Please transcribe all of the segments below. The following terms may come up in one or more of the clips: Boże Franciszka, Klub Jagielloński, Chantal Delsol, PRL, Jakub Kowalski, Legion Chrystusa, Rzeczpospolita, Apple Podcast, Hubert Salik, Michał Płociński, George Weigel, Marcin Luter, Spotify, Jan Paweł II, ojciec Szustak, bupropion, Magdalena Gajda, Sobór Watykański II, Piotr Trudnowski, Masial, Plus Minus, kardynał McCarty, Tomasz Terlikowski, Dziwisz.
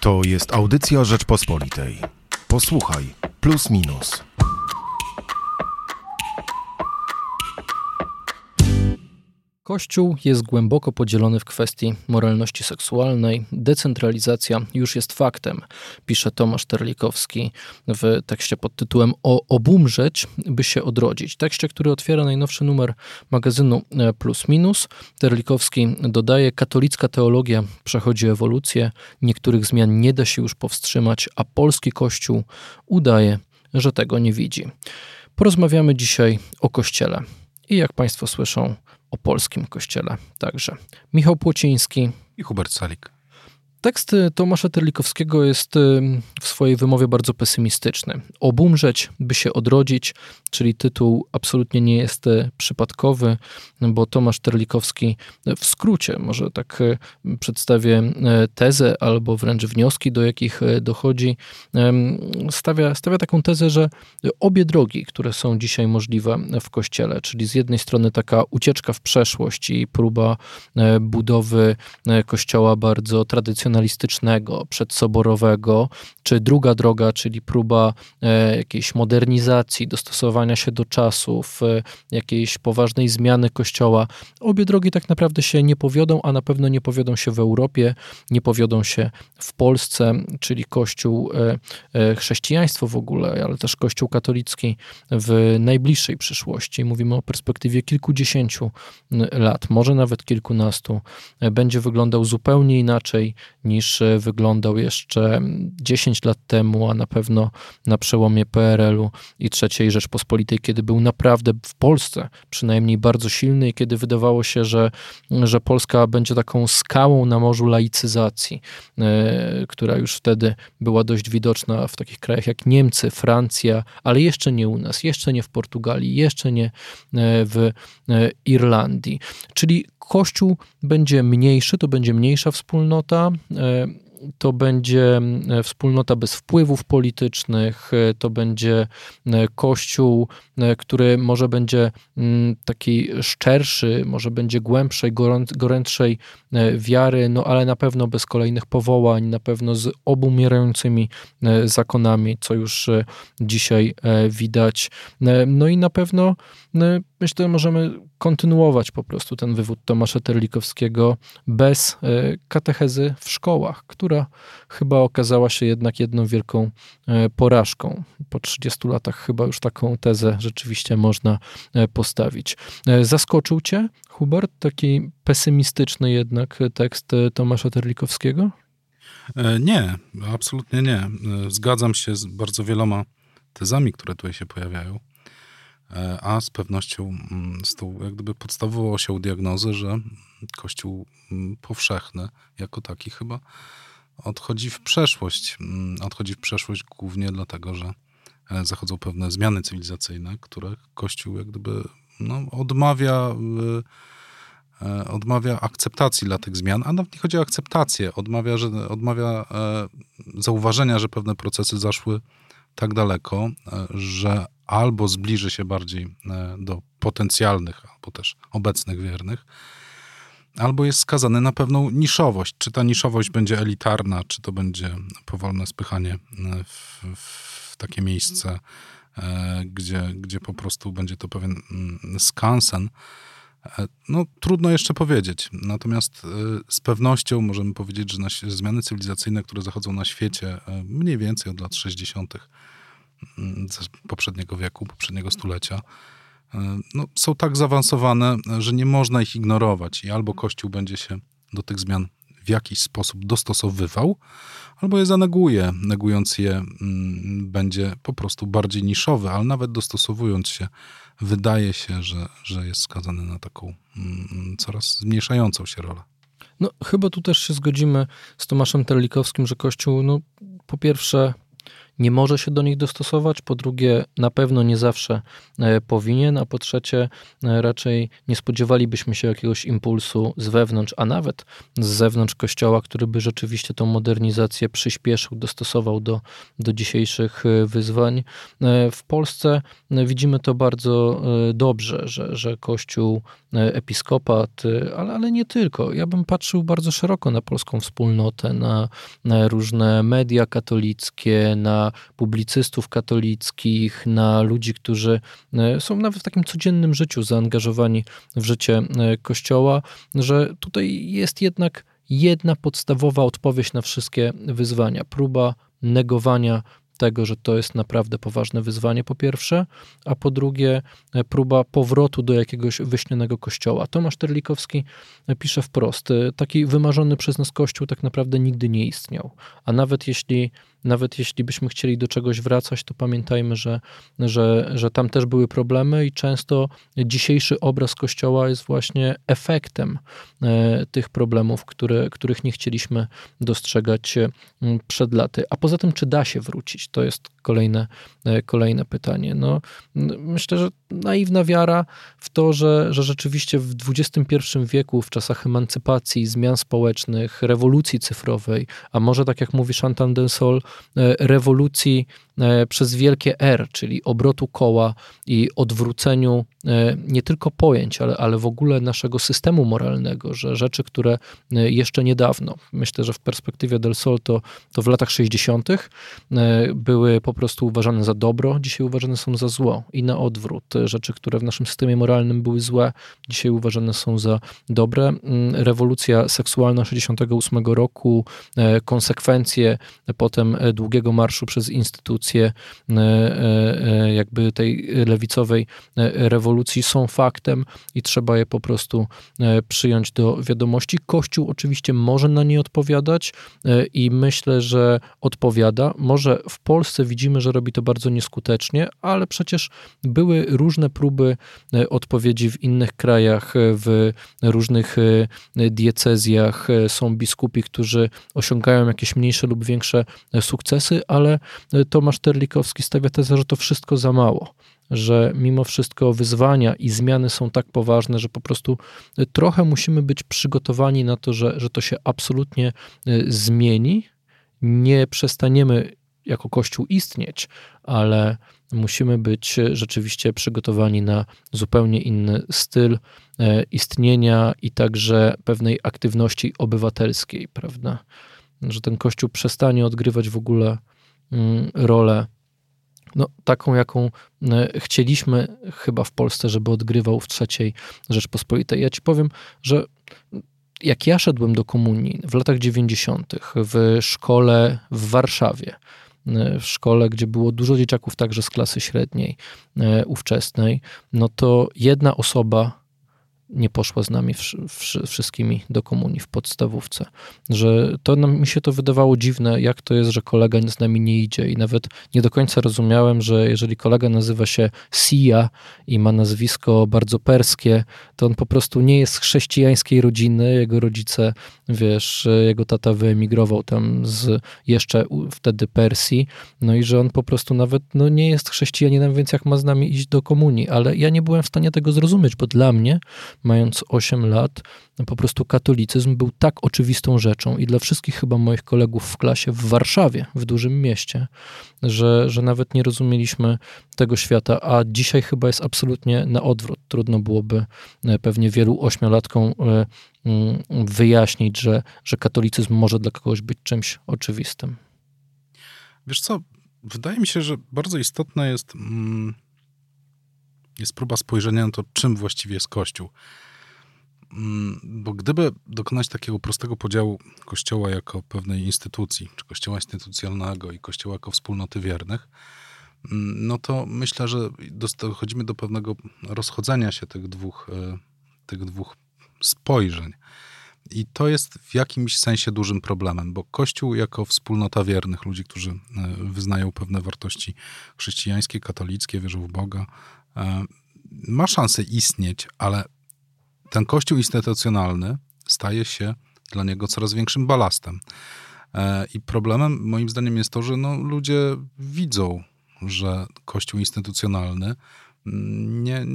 To jest audycja Rzeczpospolitej. Posłuchaj, plus minus. Kościół jest głęboko podzielony w kwestii moralności seksualnej. Decentralizacja już jest faktem, pisze Tomasz Terlikowski w tekście pod tytułem O obumrzeć, by się odrodzić. Tekście, który otwiera najnowszy numer magazynu Plus Minus. Terlikowski dodaje, katolicka teologia przechodzi ewolucję, niektórych zmian nie da się już powstrzymać, a polski Kościół udaje, że tego nie widzi. Porozmawiamy dzisiaj o Kościele i jak Państwo słyszą, o polskim Kościele także. Michał Płociński i Hubert Salik. Tekst Tomasza Terlikowskiego jest w swojej wymowie bardzo pesymistyczny. Obumrzeć, by się odrodzić, czyli tytuł absolutnie nie jest przypadkowy, bo Tomasz Terlikowski w skrócie, może tak przedstawię tezę albo wręcz wnioski, do jakich dochodzi, stawia taką tezę, że obie drogi, które są dzisiaj możliwe w Kościele, czyli z jednej strony taka ucieczka w przeszłość i próba budowy Kościoła bardzo tradycyjnego, przedsoborowego, czy druga droga, czyli próba jakiejś modernizacji, dostosowania się do czasów, jakiejś poważnej zmiany Kościoła. Obie drogi tak naprawdę się nie powiodą, a na pewno nie powiodą się w Europie, nie powiodą się w Polsce, czyli Kościół, chrześcijaństwo w ogóle, ale też Kościół katolicki w najbliższej przyszłości. Mówimy o perspektywie kilkudziesięciu lat, może nawet kilkunastu. Będzie wyglądał zupełnie inaczej niż wyglądał jeszcze 10 lat temu, a na pewno na przełomie PRL-u i III Rzeczpospolitej, kiedy był naprawdę w Polsce przynajmniej bardzo silny i kiedy wydawało się, że Polska będzie taką skałą na morzu laicyzacji, która już wtedy była dość widoczna w takich krajach jak Niemcy, Francja, ale jeszcze nie u nas, jeszcze nie w Portugalii, jeszcze nie w Irlandii. Czyli Kościół będzie mniejszy, to będzie mniejsza wspólnota, to będzie wspólnota bez wpływów politycznych, to będzie Kościół, który może będzie taki szczerszy, może będzie głębszej, gorętszej wiary, no ale na pewno bez kolejnych powołań, na pewno z obumierającymi zakonami, co już dzisiaj widać. No i na pewno myślę, że możemy kontynuować po prostu ten wywód Tomasza Terlikowskiego bez katechezy w szkołach, która chyba okazała się jednak jedną wielką porażką. Po 30 latach chyba już taką tezę rzeczywiście można postawić. Zaskoczył Cię, Hubert, taki pesymistyczny jednak tekst Tomasza Terlikowskiego? Nie, absolutnie nie. Zgadzam się z bardzo wieloma tezami, które tutaj się pojawiają. A z pewnością z tą jak gdyby podstawową osią diagnozy, że Kościół powszechny jako taki chyba odchodzi w przeszłość. Odchodzi w przeszłość głównie dlatego, że zachodzą pewne zmiany cywilizacyjne, które Kościół jak gdyby odmawia akceptacji dla tych zmian, a nawet nie chodzi o akceptację, odmawia zauważenia, że pewne procesy zaszły tak daleko, że albo zbliży się bardziej do potencjalnych, albo też obecnych wiernych, albo jest skazany na pewną niszowość. Czy ta niszowość będzie elitarna, czy to będzie powolne spychanie w takie miejsce, gdzie po prostu będzie to pewien skansen. No, trudno jeszcze powiedzieć. Natomiast z pewnością możemy powiedzieć, że zmiany cywilizacyjne, które zachodzą na świecie mniej więcej od lat 60. poprzedniego wieku, poprzedniego stulecia, są tak zaawansowane, że nie można ich ignorować i albo Kościół będzie się do tych zmian w jakiś sposób dostosowywał, albo je zaneguje. Negując je będzie po prostu bardziej niszowy, ale nawet dostosowując się wydaje się, że jest skazany na taką coraz zmniejszającą się rolę. No chyba tu też się zgodzimy z Tomaszem Terlikowskim, że Kościół po pierwsze nie może się do nich dostosować, po drugie na pewno nie zawsze powinien, a po trzecie raczej nie spodziewalibyśmy się jakiegoś impulsu z wewnątrz, a nawet z zewnątrz Kościoła, który by rzeczywiście tą modernizację przyspieszył, dostosował do dzisiejszych wyzwań. W Polsce widzimy to bardzo dobrze, że Kościół, episkopat, ale nie tylko. Ja bym patrzył bardzo szeroko na polską wspólnotę, na różne media katolickie, na publicystów katolickich, na ludzi, którzy są nawet w takim codziennym życiu zaangażowani w życie Kościoła, że tutaj jest jednak jedna podstawowa odpowiedź na wszystkie wyzwania. Próba negowania tego, że to jest naprawdę poważne wyzwanie po pierwsze, a po drugie próba powrotu do jakiegoś wyśnionego kościoła. Tomasz Terlikowski pisze wprost, taki wymarzony przez nas kościół tak naprawdę nigdy nie istniał, a nawet jeśli byśmy chcieli do czegoś wracać, to pamiętajmy, że tam też były problemy i często dzisiejszy obraz Kościoła jest właśnie efektem tych problemów, których nie chcieliśmy dostrzegać przed laty. A poza tym, czy da się wrócić? To jest kolejne pytanie. No, myślę, że naiwna wiara w to, że rzeczywiście w XXI wieku, w czasach emancypacji, zmian społecznych, rewolucji cyfrowej, a może tak jak mówi Chantal Delsol, rewolucji przez wielkie R, czyli obrotu koła i odwróceniu nie tylko pojęć, ale w ogóle naszego systemu moralnego, że rzeczy, które jeszcze niedawno, myślę, że w perspektywie Delsol to w latach 60. były po prostu uważane za dobro, dzisiaj uważane są za zło i na odwrót. Rzeczy, które w naszym systemie moralnym były złe, dzisiaj uważane są za dobre. Rewolucja seksualna 68 roku, konsekwencje potem długiego marszu przez instytucje jakby tej lewicowej rewolucji są faktem i trzeba je po prostu przyjąć do wiadomości. Kościół oczywiście może na nie odpowiadać i myślę, że odpowiada. Może w Polsce widzimy, że robi to bardzo nieskutecznie, ale przecież były różne próby odpowiedzi w innych krajach, w różnych diecezjach. Są biskupi, którzy osiągają jakieś mniejsze lub większe sukcesy, ale Tomasz Terlikowski stawia tezę, że to wszystko za mało, że mimo wszystko wyzwania i zmiany są tak poważne, że po prostu trochę musimy być przygotowani na to, że to się absolutnie zmieni. Nie przestaniemy jako Kościół istnieć, ale musimy być rzeczywiście przygotowani na zupełnie inny styl istnienia i także pewnej aktywności obywatelskiej, prawda? Że ten Kościół przestanie odgrywać w ogóle rolę taką, jaką chcieliśmy chyba w Polsce, żeby odgrywał w III Rzeczpospolitej. Ja ci powiem, że jak ja szedłem do komunii w latach 90. w szkole w Warszawie, w szkole, gdzie było dużo dzieciaków także z klasy średniej ówczesnej, no to jedna osoba nie poszła z nami wszystkimi do komunii w podstawówce. Że to mi się to wydawało dziwne, jak to jest, że kolega z nami nie idzie i nawet nie do końca rozumiałem, że jeżeli kolega nazywa się Sia i ma nazwisko bardzo perskie, to on po prostu nie jest z chrześcijańskiej rodziny, jego rodzice, jego tata wyemigrował tam z jeszcze wtedy Persji, no i że on po prostu nawet nie jest chrześcijaninem, więc jak ma z nami iść do komunii, ale ja nie byłem w stanie tego zrozumieć, bo dla mnie mając 8 lat, po prostu katolicyzm był tak oczywistą rzeczą i dla wszystkich chyba moich kolegów w klasie w Warszawie, w dużym mieście, że nawet nie rozumieliśmy tego świata, a dzisiaj chyba jest absolutnie na odwrót. Trudno byłoby pewnie wielu ośmiolatkom wyjaśnić, że katolicyzm może dla kogoś być czymś oczywistym. Wiesz co, wydaje mi się, że bardzo istotna jest próba spojrzenia na to, czym właściwie jest Kościół. Bo gdyby dokonać takiego prostego podziału Kościoła jako pewnej instytucji, czy Kościoła instytucjonalnego i Kościoła jako wspólnoty wiernych, no to myślę, że dochodzimy do pewnego rozchodzenia się tych dwóch spojrzeń. I to jest w jakimś sensie dużym problemem, bo Kościół jako wspólnota wiernych, ludzi, którzy wyznają pewne wartości chrześcijańskie, katolickie, wierzą w Boga, ma szansę istnieć, ale ten Kościół instytucjonalny staje się dla niego coraz większym balastem. I problemem moim zdaniem jest to, że ludzie widzą, że Kościół instytucjonalny nie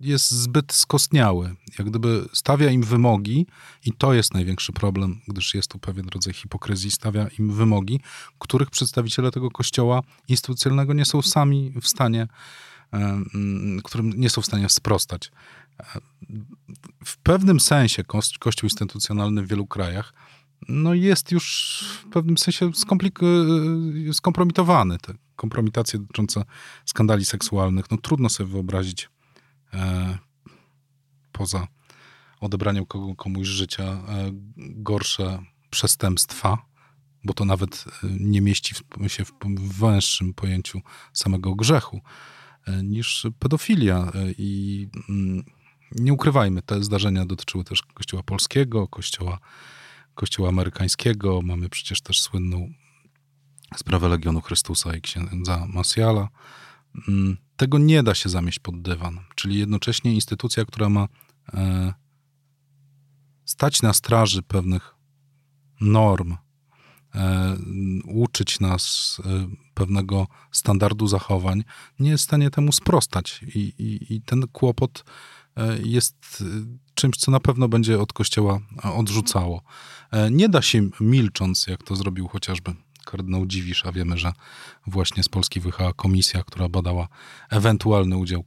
jest zbyt skostniały. Jak gdyby stawia im wymogi i to jest największy problem, gdyż jest tu pewien rodzaj hipokryzji, stawia im wymogi, których przedstawiciele tego Kościoła instytucjonalnego nie są sami w stanie, którym nie są w stanie sprostać. W pewnym sensie Kościół instytucjonalny w wielu krajach jest już w pewnym sensie skompromitowany. Te kompromitacje dotyczące skandali seksualnych, trudno sobie wyobrazić poza odebraniem komuś życia gorsze przestępstwa, bo to nawet nie mieści się w węższym pojęciu samego grzechu niż pedofilia. I nie ukrywajmy, te zdarzenia dotyczyły też Kościoła polskiego, Kościoła amerykańskiego. Mamy przecież też słynną sprawę Legionu Chrystusa i księdza Masiala. Tego nie da się zamieść pod dywan. Czyli jednocześnie instytucja, która ma stać na straży pewnych norm, uczyć nas pewnego standardu zachowań, nie jest w stanie temu sprostać. I ten kłopot jest czymś, co na pewno będzie od Kościoła odrzucało. Nie da się milcząc, jak to zrobił chociażby kardynał Dziwisz, a wiemy, że właśnie z Polski wyjechała komisja, która badała ewentualny udział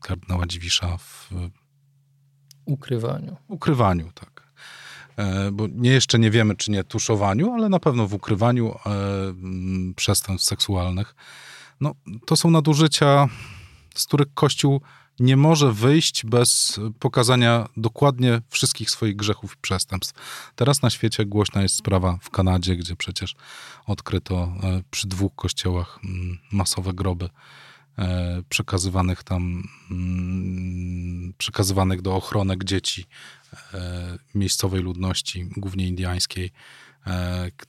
kardynała Dziwisza w ukrywaniu, tak. Bo jeszcze nie wiemy, czy nie tuszowaniu, ale na pewno w ukrywaniu przestępstw seksualnych. To są nadużycia, z których Kościół nie może wyjść bez pokazania dokładnie wszystkich swoich grzechów i przestępstw. Teraz na świecie głośna jest sprawa w Kanadzie, gdzie przecież odkryto przy 2 kościołach masowe groby przekazywanych do ochronek dzieci miejscowej ludności, głównie indiańskiej.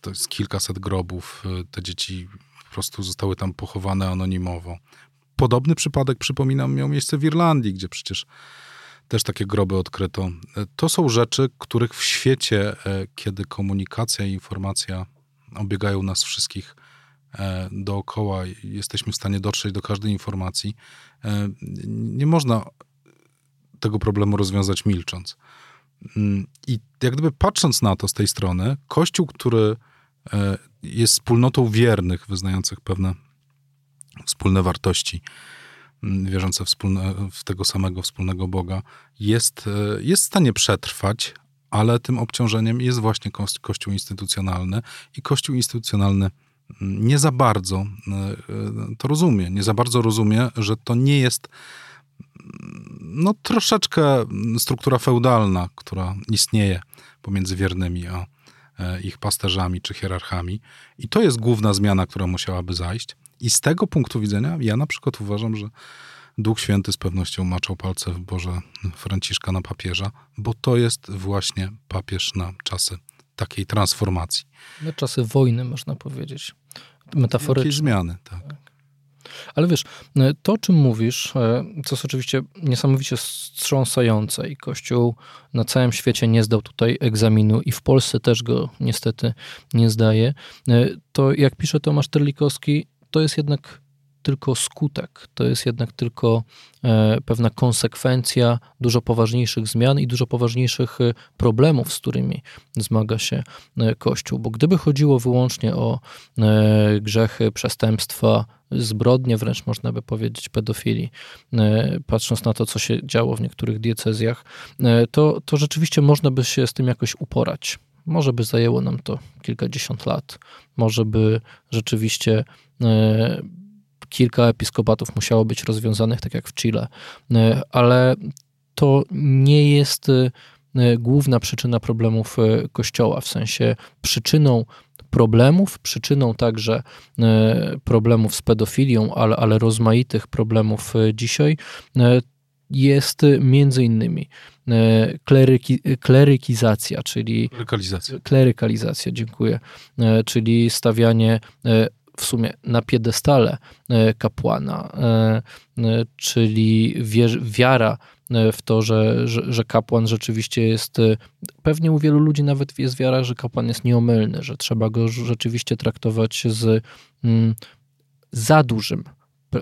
To jest kilkaset grobów. Te dzieci po prostu zostały tam pochowane anonimowo. Podobny przypadek, przypominam, miał miejsce w Irlandii, gdzie przecież też takie groby odkryto. To są rzeczy, których w świecie, kiedy komunikacja i informacja obiegają nas wszystkich dookoła, jesteśmy w stanie dotrzeć do każdej informacji, nie można tego problemu rozwiązać milcząc. I jak gdyby patrząc na to z tej strony, Kościół, który jest wspólnotą wiernych, wyznających pewne wspólne wartości, wierzące w tego samego wspólnego Boga, jest w stanie przetrwać, ale tym obciążeniem jest właśnie Kościół instytucjonalny i Kościół instytucjonalny nie za bardzo to rozumie. Nie za bardzo rozumie, że to nie jest troszeczkę struktura feudalna, która istnieje pomiędzy wiernymi a ich pasterzami czy hierarchami. I to jest główna zmiana, która musiałaby zajść. I z tego punktu widzenia ja na przykład uważam, że Duch Święty z pewnością maczał palce w Boże Franciszka na papieża, bo to jest właśnie papież na czasy takiej transformacji. Na czasy wojny, można powiedzieć. Metaforycznie. Jakiej zmiany, tak. Ale wiesz, to o czym mówisz, co jest oczywiście niesamowicie wstrząsające i Kościół na całym świecie nie zdał tutaj egzaminu i w Polsce też go niestety nie zdaje, to jak pisze Tomasz Terlikowski, to jest jednak tylko skutek, to jest jednak tylko pewna konsekwencja dużo poważniejszych zmian i dużo poważniejszych problemów, z którymi zmaga się Kościół. Bo gdyby chodziło wyłącznie o grzechy, przestępstwa, zbrodnie, wręcz można by powiedzieć pedofilii, patrząc na to, co się działo w niektórych diecezjach, to rzeczywiście można by się z tym jakoś uporać. Może by zajęło nam to kilkadziesiąt lat. Może by rzeczywiście kilka episkopatów musiało być rozwiązanych, tak jak w Chile. Ale to nie jest główna przyczyna problemów Kościoła. W sensie przyczyną problemów, przyczyną także problemów z pedofilią, ale rozmaitych problemów dzisiaj, jest między innymi klerykizacja, czyli... Klerykalizacja, dziękuję. Czyli stawianie w sumie na piedestale kapłana, czyli wiara w to, że kapłan rzeczywiście jest, pewnie u wielu ludzi nawet jest wiara, że kapłan jest nieomylny, że trzeba go rzeczywiście traktować z za dużym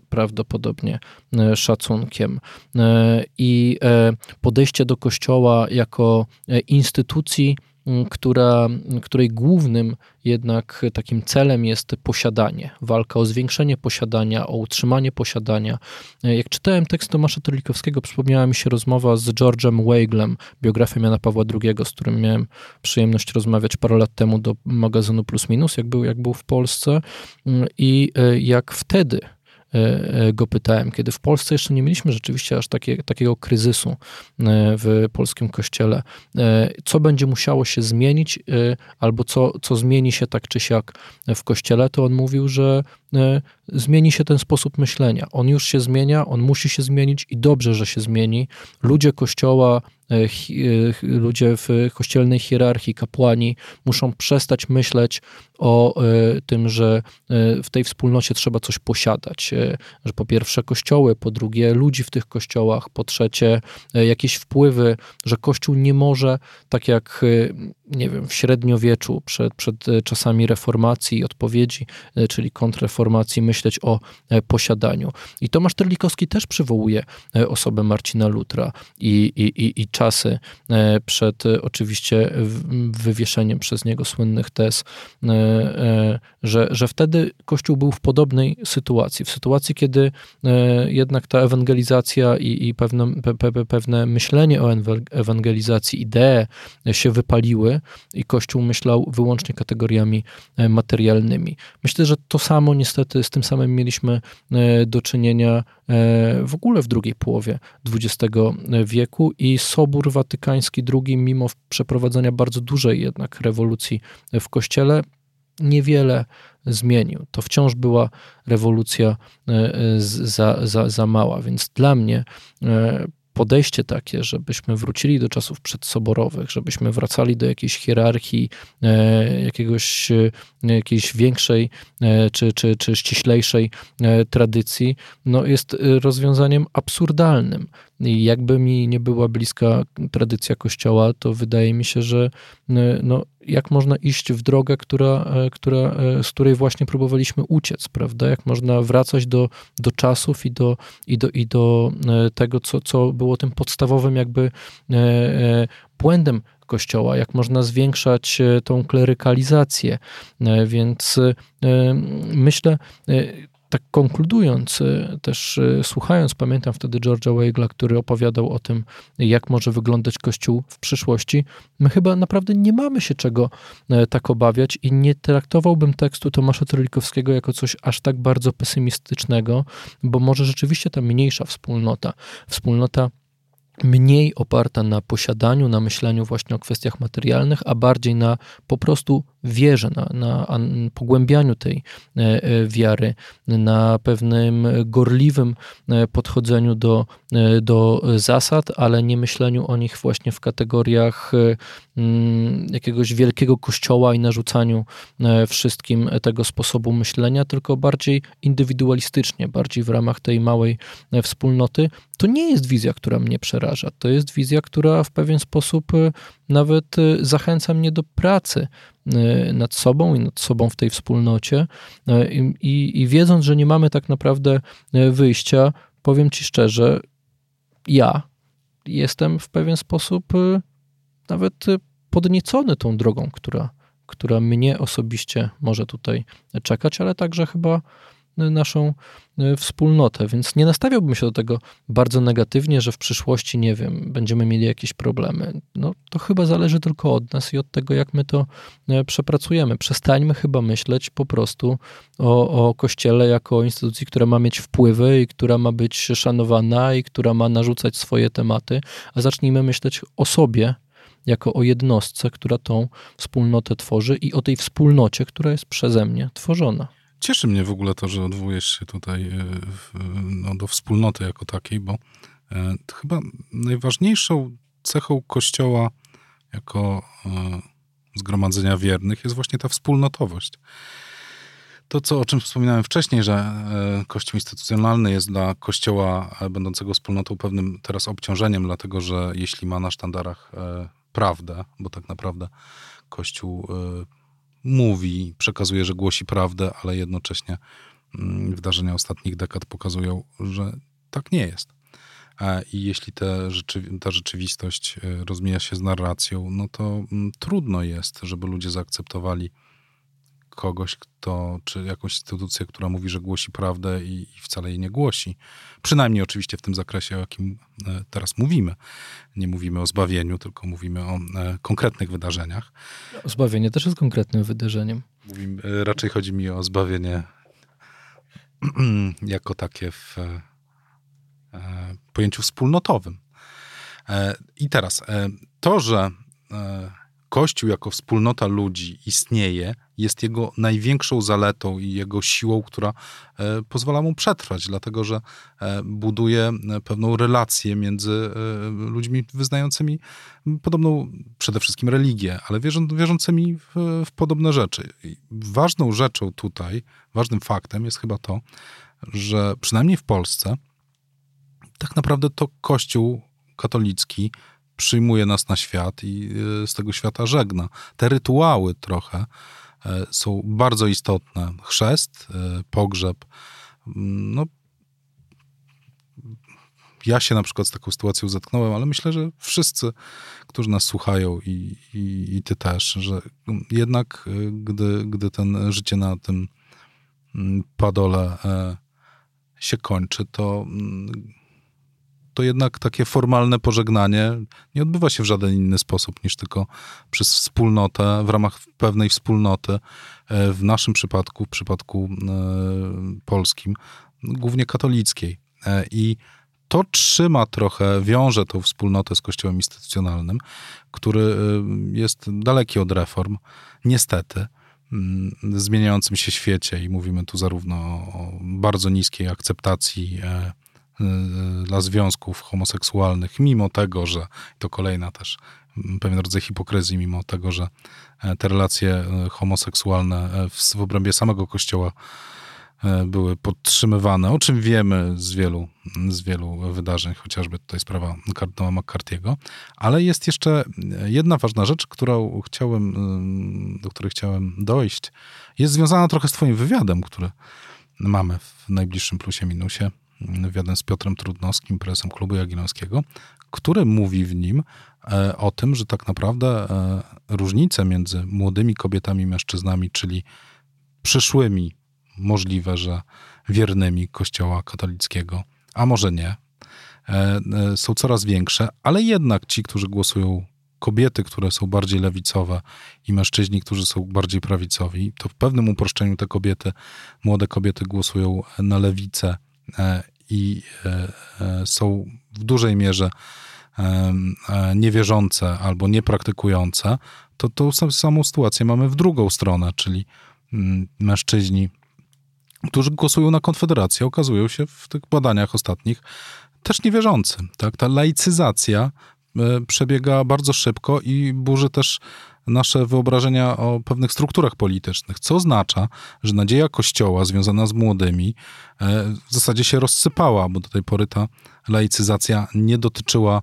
prawdopodobnie szacunkiem. I podejście do Kościoła jako instytucji, której głównym jednak takim celem jest posiadanie, walka o zwiększenie posiadania, o utrzymanie posiadania. Jak czytałem tekst Tomasza Terlikowskiego, przypomniała mi się rozmowa z George'em Weiglem, biografem Jana Pawła II, z którym miałem przyjemność rozmawiać parę lat temu do magazynu Plus Minus, jak był w Polsce, i jak wtedy go pytałem, kiedy w Polsce jeszcze nie mieliśmy rzeczywiście aż takiego kryzysu w polskim kościele. Co będzie musiało się zmienić, albo co zmieni się tak czy siak w kościele, to on mówił, że zmieni się ten sposób myślenia. On już się zmienia, on musi się zmienić i dobrze, że się zmieni. Ludzie kościoła, ludzie w kościelnej hierarchii, kapłani muszą przestać myśleć o tym, że w tej wspólnocie trzeba coś posiadać. Że po pierwsze kościoły, po drugie ludzi w tych kościołach, po trzecie jakieś wpływy, że Kościół nie może, tak jak nie wiem, w średniowieczu, przed czasami reformacji i odpowiedzi, czyli kontrreformacji, myśleć o posiadaniu. I Tomasz Terlikowski też przywołuje osobę Marcina Lutra i czasy przed oczywiście wywieszeniem przez niego słynnych tez, że wtedy Kościół był w podobnej sytuacji. W sytuacji, kiedy jednak ta ewangelizacja i pewne myślenie o ewangelizacji, idee się wypaliły, i Kościół myślał wyłącznie kategoriami materialnymi. Myślę, że to samo niestety, z tym samym mieliśmy do czynienia w ogóle w drugiej połowie XX wieku i Sobór Watykański II, mimo przeprowadzenia bardzo dużej jednak rewolucji w Kościele, niewiele zmienił. To wciąż była rewolucja za mała, więc dla mnie podejście takie, żebyśmy wrócili do czasów przedsoborowych, żebyśmy wracali do jakiejś hierarchii, jakiejś większej czy ściślejszej tradycji, no jest rozwiązaniem absurdalnym. I jakby mi nie była bliska tradycja Kościoła, to wydaje mi się, że no, jak można iść w drogę, z której właśnie próbowaliśmy uciec, prawda? Jak można wracać do czasów i do tego, co było tym podstawowym jakby błędem Kościoła, jak można zwiększać tą klerykalizację. Więc myślę, tak konkludując, też słuchając, pamiętam wtedy George'a Weigla, który opowiadał o tym, jak może wyglądać Kościół w przyszłości. My chyba naprawdę nie mamy się czego tak obawiać i nie traktowałbym tekstu Tomasza Terlikowskiego jako coś aż tak bardzo pesymistycznego, bo może rzeczywiście ta mniejsza wspólnota mniej oparta na posiadaniu, na myśleniu właśnie o kwestiach materialnych, a bardziej na po prostu wierze, na pogłębianiu tej wiary, na pewnym gorliwym podchodzeniu do zasad, ale nie myśleniu o nich właśnie w kategoriach jakiegoś wielkiego kościoła i narzucaniu wszystkim tego sposobu myślenia, tylko bardziej indywidualistycznie, bardziej w ramach tej małej wspólnoty. To nie jest wizja, która mnie przeraża. To jest wizja, która w pewien sposób nawet zachęca mnie do pracy nad sobą i nad sobą w tej wspólnocie. I wiedząc, że nie mamy tak naprawdę wyjścia, powiem ci szczerze, ja jestem w pewien sposób nawet podniecony tą drogą, która mnie osobiście może tutaj czekać, ale także chyba naszą wspólnotę, więc nie nastawiałbym się do tego bardzo negatywnie, że w przyszłości, nie wiem, będziemy mieli jakieś problemy. No to chyba zależy tylko od nas i od tego, jak my to przepracujemy. Przestańmy chyba myśleć po prostu o Kościele jako o instytucji, która ma mieć wpływy i która ma być szanowana i która ma narzucać swoje tematy, a zacznijmy myśleć o sobie jako o jednostce, która tą wspólnotę tworzy i o tej wspólnocie, która jest przeze mnie tworzona. Cieszy mnie w ogóle to, że odwołujesz się tutaj do wspólnoty jako takiej, bo chyba najważniejszą cechą Kościoła jako zgromadzenia wiernych jest właśnie ta wspólnotowość. To, o czym wspominałem wcześniej, że Kościół instytucjonalny jest dla Kościoła będącego wspólnotą pewnym teraz obciążeniem, dlatego że jeśli ma na sztandarach prawdę, bo tak naprawdę Kościół mówi, przekazuje, że głosi prawdę, ale jednocześnie wydarzenia ostatnich dekad pokazują, że tak nie jest. I jeśli ta rzeczywistość rozmija się z narracją, no to trudno jest, żeby ludzie zaakceptowali kogoś, czy jakąś instytucję, która mówi, że głosi prawdę i wcale jej nie głosi. Przynajmniej oczywiście w tym zakresie, o jakim teraz mówimy. Nie mówimy o zbawieniu, tylko mówimy o konkretnych wydarzeniach. Zbawienie też jest konkretnym wydarzeniem. Raczej chodzi mi o zbawienie jako takie w pojęciu wspólnotowym. I teraz to, że Kościół jako wspólnota ludzi istnieje, jest jego największą zaletą i jego siłą, która pozwala mu przetrwać, dlatego że buduje pewną relację między ludźmi wyznającymi podobną przede wszystkim religię, ale wierzącymi w podobne rzeczy. I ważną rzeczą tutaj, ważnym faktem jest chyba to, że przynajmniej w Polsce tak naprawdę to Kościół katolicki przyjmuje nas na świat i z tego świata żegna. Te rytuały trochę są bardzo istotne. Chrzest, pogrzeb. No, ja się na przykład z taką sytuacją zetknąłem, ale myślę, że wszyscy, którzy nas słuchają i ty też, że jednak gdy ten życie na tym padole się kończy, to jednak takie formalne pożegnanie nie odbywa się w żaden inny sposób niż tylko przez wspólnotę, w ramach pewnej wspólnoty. W naszym przypadku, w przypadku polskim, głównie katolickiej. I to trzyma trochę, wiąże tą wspólnotę z Kościołem instytucjonalnym, który jest daleki od reform, niestety, w zmieniającym się świecie. I mówimy tu zarówno o bardzo niskiej akceptacji dla związków homoseksualnych, mimo tego, że to kolejna też pewien rodzaj hipokryzji, mimo tego, że te relacje homoseksualne w obrębie samego Kościoła były podtrzymywane, o czym wiemy z wielu wydarzeń, chociażby tutaj sprawa kardynała McCarty'ego, ale jest jeszcze jedna ważna rzecz, do której chciałem dojść. Jest związana trochę z twoim wywiadem, który mamy w najbliższym Plusie Minusie, wywiadem z Piotrem Trudnowskim, prezesem Klubu Jagiellońskiego, który mówi w nim o tym, że tak naprawdę różnice między młodymi kobietami i mężczyznami, czyli przyszłymi, możliwe, że wiernymi Kościoła katolickiego, a może nie, są coraz większe, ale jednak ci, którzy głosują, kobiety, które są bardziej lewicowe i mężczyźni, którzy są bardziej prawicowi, to w pewnym uproszczeniu te kobiety, młode kobiety głosują na lewicę i są w dużej mierze niewierzące albo niepraktykujące, to tą samą sytuację mamy w drugą stronę, czyli mężczyźni, którzy głosują na Konfederację, okazują się w tych badaniach ostatnich też niewierzący. Tak? Ta laicyzacja przebiega bardzo szybko i burzy też nasze wyobrażenia o pewnych strukturach politycznych, co oznacza, że nadzieja Kościoła związana z młodymi w zasadzie się rozsypała, bo do tej pory ta laicyzacja nie dotyczyła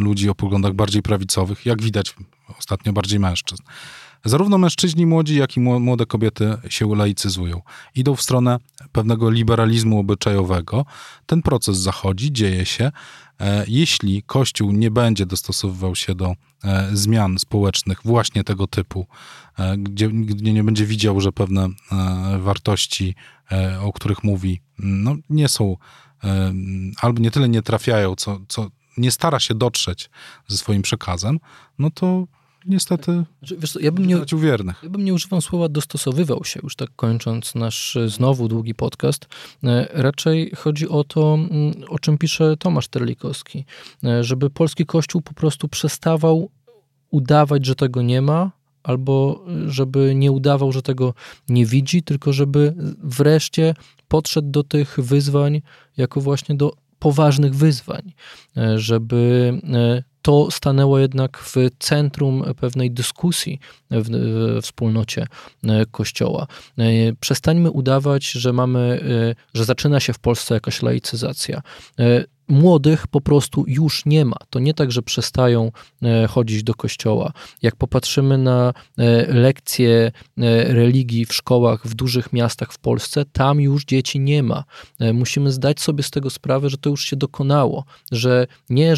ludzi o poglądach bardziej prawicowych, jak widać ostatnio bardziej mężczyzn. Zarówno mężczyźni młodzi, jak i młode kobiety się laicyzują. Idą w stronę pewnego liberalizmu obyczajowego. Ten proces zachodzi, dzieje się. Jeśli Kościół nie będzie dostosowywał się do zmian społecznych właśnie tego typu, gdzie nie będzie widział, że pewne wartości, o których mówi, no nie są, albo nie tyle nie trafiają, co nie stara się dotrzeć ze swoim przekazem, no to niestety, wiesz co, ja bym nie używał słowa dostosowywał się, już tak kończąc nasz znowu długi podcast. Raczej chodzi o to, o czym pisze Tomasz Terlikowski, żeby polski Kościół po prostu przestawał udawać, że tego nie ma, albo żeby nie udawał, że tego nie widzi, tylko żeby wreszcie podszedł do tych wyzwań jako właśnie do poważnych wyzwań, żeby to stanęło jednak w centrum pewnej dyskusji w wspólnocie Kościoła. Przestańmy udawać, że zaczyna się w Polsce jakaś laicyzacja. Młodych po prostu już nie ma. To nie tak, że przestają chodzić do kościoła. Jak popatrzymy na lekcje religii w szkołach, w dużych miastach w Polsce, tam już dzieci nie ma. Musimy zdać sobie z tego sprawę, że to już się dokonało. Że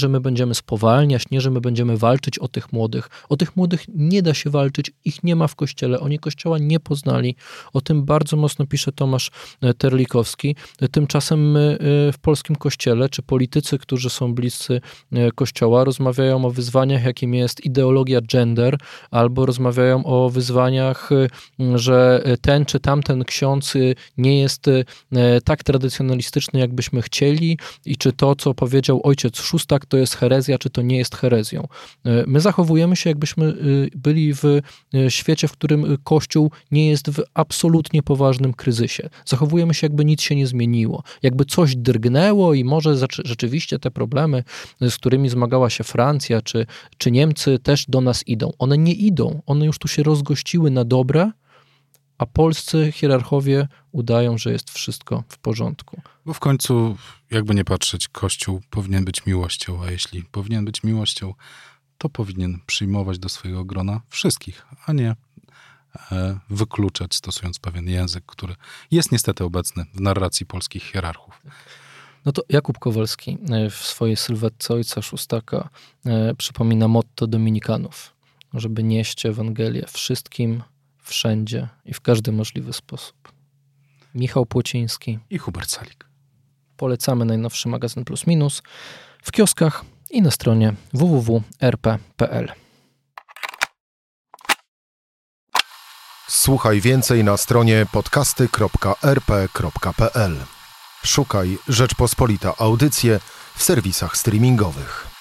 my będziemy spowalniać, nie, że my będziemy walczyć o tych młodych. O tych młodych nie da się walczyć. Ich nie ma w kościele. Oni kościoła nie poznali. O tym bardzo mocno pisze Tomasz Terlikowski. Tymczasem my w polskim kościele, czy politycy, którzy są bliscy Kościoła, rozmawiają o wyzwaniach, jakim jest ideologia gender, albo rozmawiają o wyzwaniach, że ten czy tamten ksiądz nie jest tak tradycjonalistyczny, jakbyśmy chcieli i czy to, co powiedział ojciec Szustak, to jest herezja, czy to nie jest herezją. My zachowujemy się, jakbyśmy byli w świecie, w którym Kościół nie jest w absolutnie poważnym kryzysie. Zachowujemy się, jakby nic się nie zmieniło. Jakby coś drgnęło i może rzeczywiście te problemy, z którymi zmagała się Francja czy Niemcy, też do nas idą. One nie idą, one już tu się rozgościły na dobre, a polscy hierarchowie udają, że jest wszystko w porządku. Bo w końcu, jakby nie patrzeć, Kościół powinien być miłością, a jeśli powinien być miłością, to powinien przyjmować do swojego grona wszystkich, a nie wykluczać, stosując pewien język, który jest niestety obecny w narracji polskich hierarchów. No to Jakub Kowalski w swojej sylwetce ojca Szustaka przypomina motto dominikanów, żeby nieść Ewangelię wszystkim, wszędzie i w każdy możliwy sposób. Michał Płociński i Hubert Salik. Polecamy najnowszy magazyn Plus Minus w kioskach i na stronie www.rp.pl. Słuchaj więcej na stronie podcasty.rp.pl. Szukaj Rzeczpospolita Audycje w serwisach streamingowych.